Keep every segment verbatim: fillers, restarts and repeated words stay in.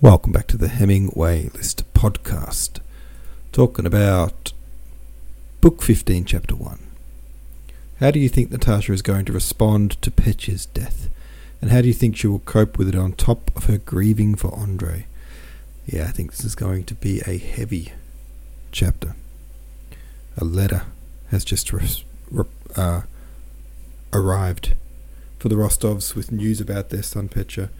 Welcome back to the Hemingway List podcast, talking about book fifteen, chapter one. How do you think Natasha is going to respond to Petya's death? And how do you think she will cope with it on top of her grieving for Andre? Yeah, I think this is going to be a heavy chapter. A letter has just res- re- uh, arrived for the Rostovs with news about their son Petya.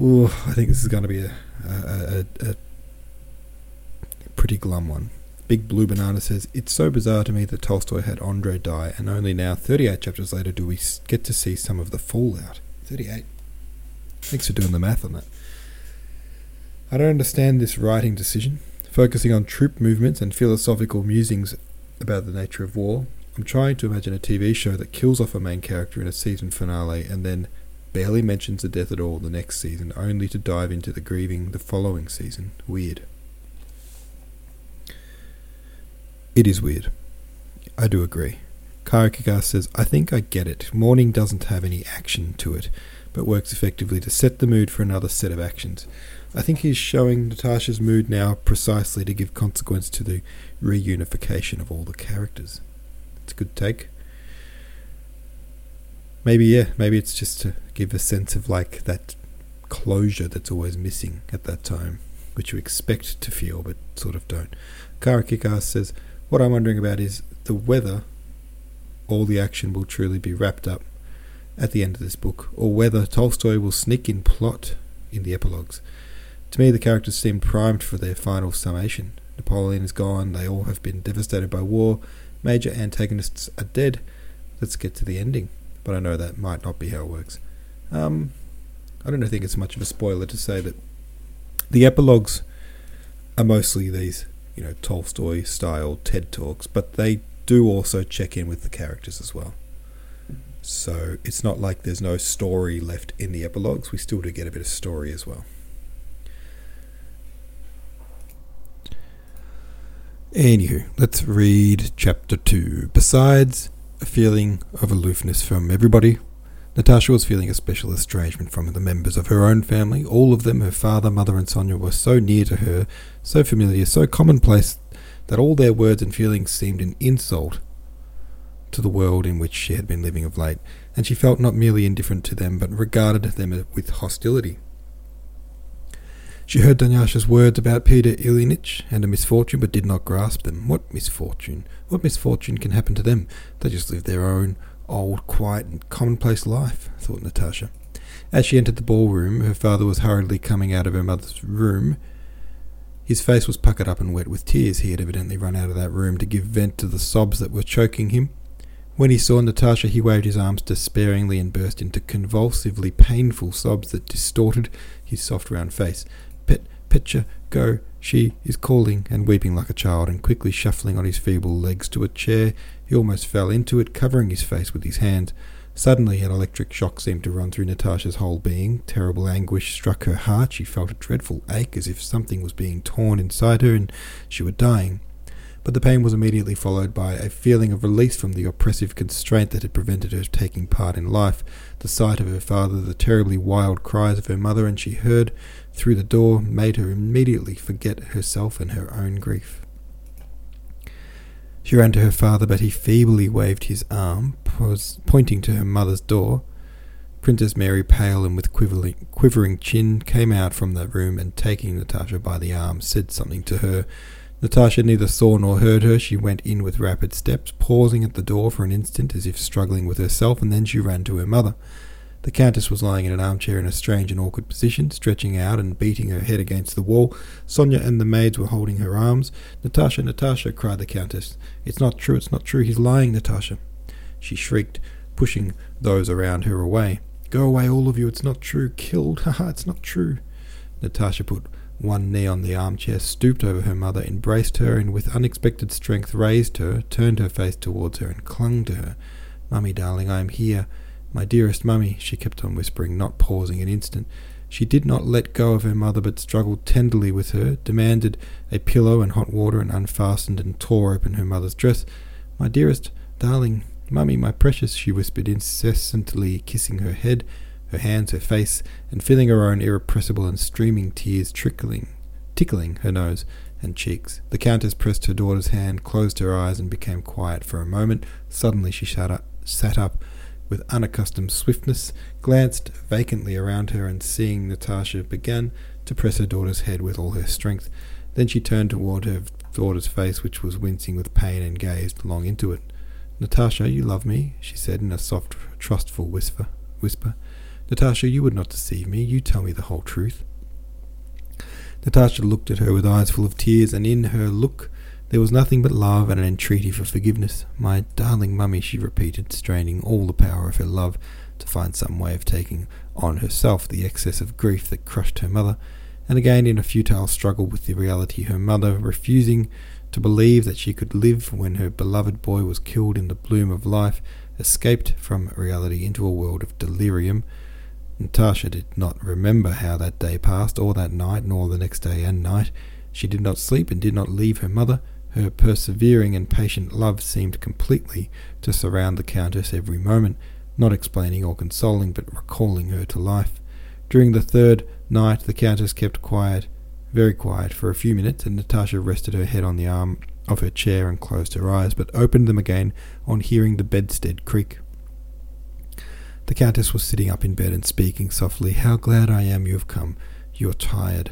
Ooh, I think this is going to be a, a, a, a pretty glum one. Big Blue Banana says, "It's so bizarre to me that Tolstoy had Andre die, and only now, thirty-eight chapters later, do we get to see some of the fallout." thirty-eight. Thanks for doing the math on that. "I don't understand this writing decision, focusing on troop movements and philosophical musings about the nature of war. I'm trying to imagine a T V show that kills off a main character in a season finale and then barely mentions the death at all the next season, only to dive into the grieving the following season. Weird." It is weird. I do agree. Kairakaga says, "I think I get it. Mourning doesn't have any action to it, but works effectively to set the mood for another set of actions. I think he's showing Natasha's mood now precisely to give consequence to the reunification of all the characters." It's a good take. Maybe, yeah, maybe it's just to give a sense of, like, that closure that's always missing at that time, which you expect to feel, but sort of don't. Kairakaga says, "What I'm wondering about is the whether all the action will truly be wrapped up at the end of this book, or whether Tolstoy will sneak in plot in the epilogues. To me, the characters seem primed for their final summation. Napoleon is gone, they all have been devastated by war, major antagonists are dead, let's get to the ending. But I know that might not be how it works." Um, I don't think it's much of a spoiler to say that the epilogues are mostly these, you know, Tolstoy-style TED Talks, but they do also check in with the characters as well. So it's not like there's no story left in the epilogues. We still do get a bit of story as well. Anywho, let's read chapter two. "Besides a feeling of aloofness from everybody, Natasha was feeling a special estrangement from the members of her own family. All of them, her father, mother and Sonia, were so near to her, so familiar, so commonplace, that all their words and feelings seemed an insult to the world in which she had been living of late, and she felt not merely indifferent to them, but regarded them with hostility. She heard Dunyasha's words about Peter Ilyinich and a misfortune, but did not grasp them. What misfortune? What misfortune can happen to them? They just live their own old, quiet and commonplace life," thought Natasha. As she entered the ballroom, her father was hurriedly coming out of her mother's room. His face was puckered up and wet with tears. He had evidently run out of that room to give vent to the sobs that were choking him. When he saw Natasha, he waved his arms despairingly and burst into convulsively painful sobs that distorted his soft round face. "Petya, go, she is calling," and weeping like a child, and quickly shuffling on his feeble legs to a chair, he almost fell into it, covering his face with his hands. Suddenly an electric shock seemed to run through Natasha's whole being. Terrible anguish struck her heart. She felt a dreadful ache, as if something was being torn inside her and she were dying. But the pain was immediately followed by a feeling of release from the oppressive constraint that had prevented her taking part in life. The sight of her father, the terribly wild cries of her mother, and she heard through the door, made her immediately forget herself and her own grief. She ran to her father, but he feebly waved his arm, pointing to her mother's door. Princess Mary, pale and with quivering, quivering chin, came out from that room and, taking Natasha by the arm, said something to her. Natasha neither saw nor heard her. She went in with rapid steps, pausing at the door for an instant as if struggling with herself, and then she ran to her mother. The Countess was lying in an armchair in a strange and awkward position, stretching out and beating her head against the wall. Sonia and the maids were holding her arms. "Natasha, Natasha," cried the Countess. "It's not true, it's not true, he's lying, Natasha," she shrieked, pushing those around her away. "Go away, all of you, it's not true, killed, haha, it's not true." Natasha put one knee on the armchair, stooped over her mother, embraced her, and with unexpected strength raised her, turned her face towards her, and clung to her. "Mummy, darling, I am here. My dearest mummy," she kept on whispering, not pausing an instant. She did not let go of her mother, but struggled tenderly with her, demanded a pillow and hot water, and unfastened and tore open her mother's dress. "My dearest, darling, mummy, my precious," she whispered, incessantly kissing her head, her hands, her face, and feeling her own irrepressible and streaming tears trickling, tickling her nose and cheeks. The Countess pressed her daughter's hand, closed her eyes, and became quiet for a moment. Suddenly she sat up, sat up with unaccustomed swiftness, glanced vacantly around her, and seeing Natasha, began to press her daughter's head with all her strength. Then she turned toward her daughter's face, which was wincing with pain, and gazed long into it. "Natasha, you love me," she said in a soft, trustful whisper. Whisper, "Natasha, you would not deceive me. You tell me the whole truth." Natasha looked at her with eyes full of tears, and in her look there was nothing but love and an entreaty for forgiveness. "My darling mummy," she repeated, straining all the power of her love to find some way of taking on herself the excess of grief that crushed her mother, and again in a futile struggle with the reality, her mother refusing to believe that she could live when her beloved boy was killed in the bloom of life, escaped from reality into a world of delirium. Natasha did not remember how that day passed, or that night, nor the next day and night. She did not sleep and did not leave her mother. Her persevering and patient love seemed completely to surround the Countess every moment, not explaining or consoling, but recalling her to life. During the third night the Countess kept quiet, very quiet, for a few minutes, and Natasha rested her head on the arm of her chair and closed her eyes, but opened them again on hearing the bedstead creak. The Countess was sitting up in bed and speaking softly. "How glad I am you have come. You are tired.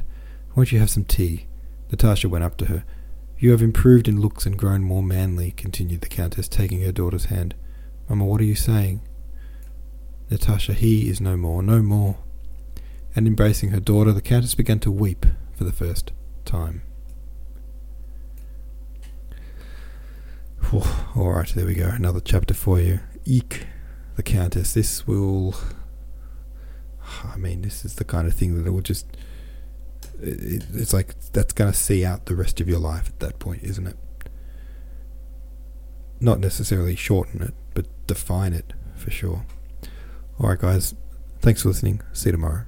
Won't you have some tea?" Natasha went up to her. "You have improved in looks and grown more manly," continued the Countess, taking her daughter's hand. "Mamma, what are you saying?" "Natasha, he is no more, no more." And embracing her daughter, the Countess began to weep for the first time. Whew, all right, there we go. Another chapter for you. Eek, the Countess. This will... I mean, this is the kind of thing that it will just... It, it's like that's going to see out the rest of your life at that point, isn't it? Not necessarily shorten it, but define it for sure. All right, guys. Thanks for listening. See you tomorrow.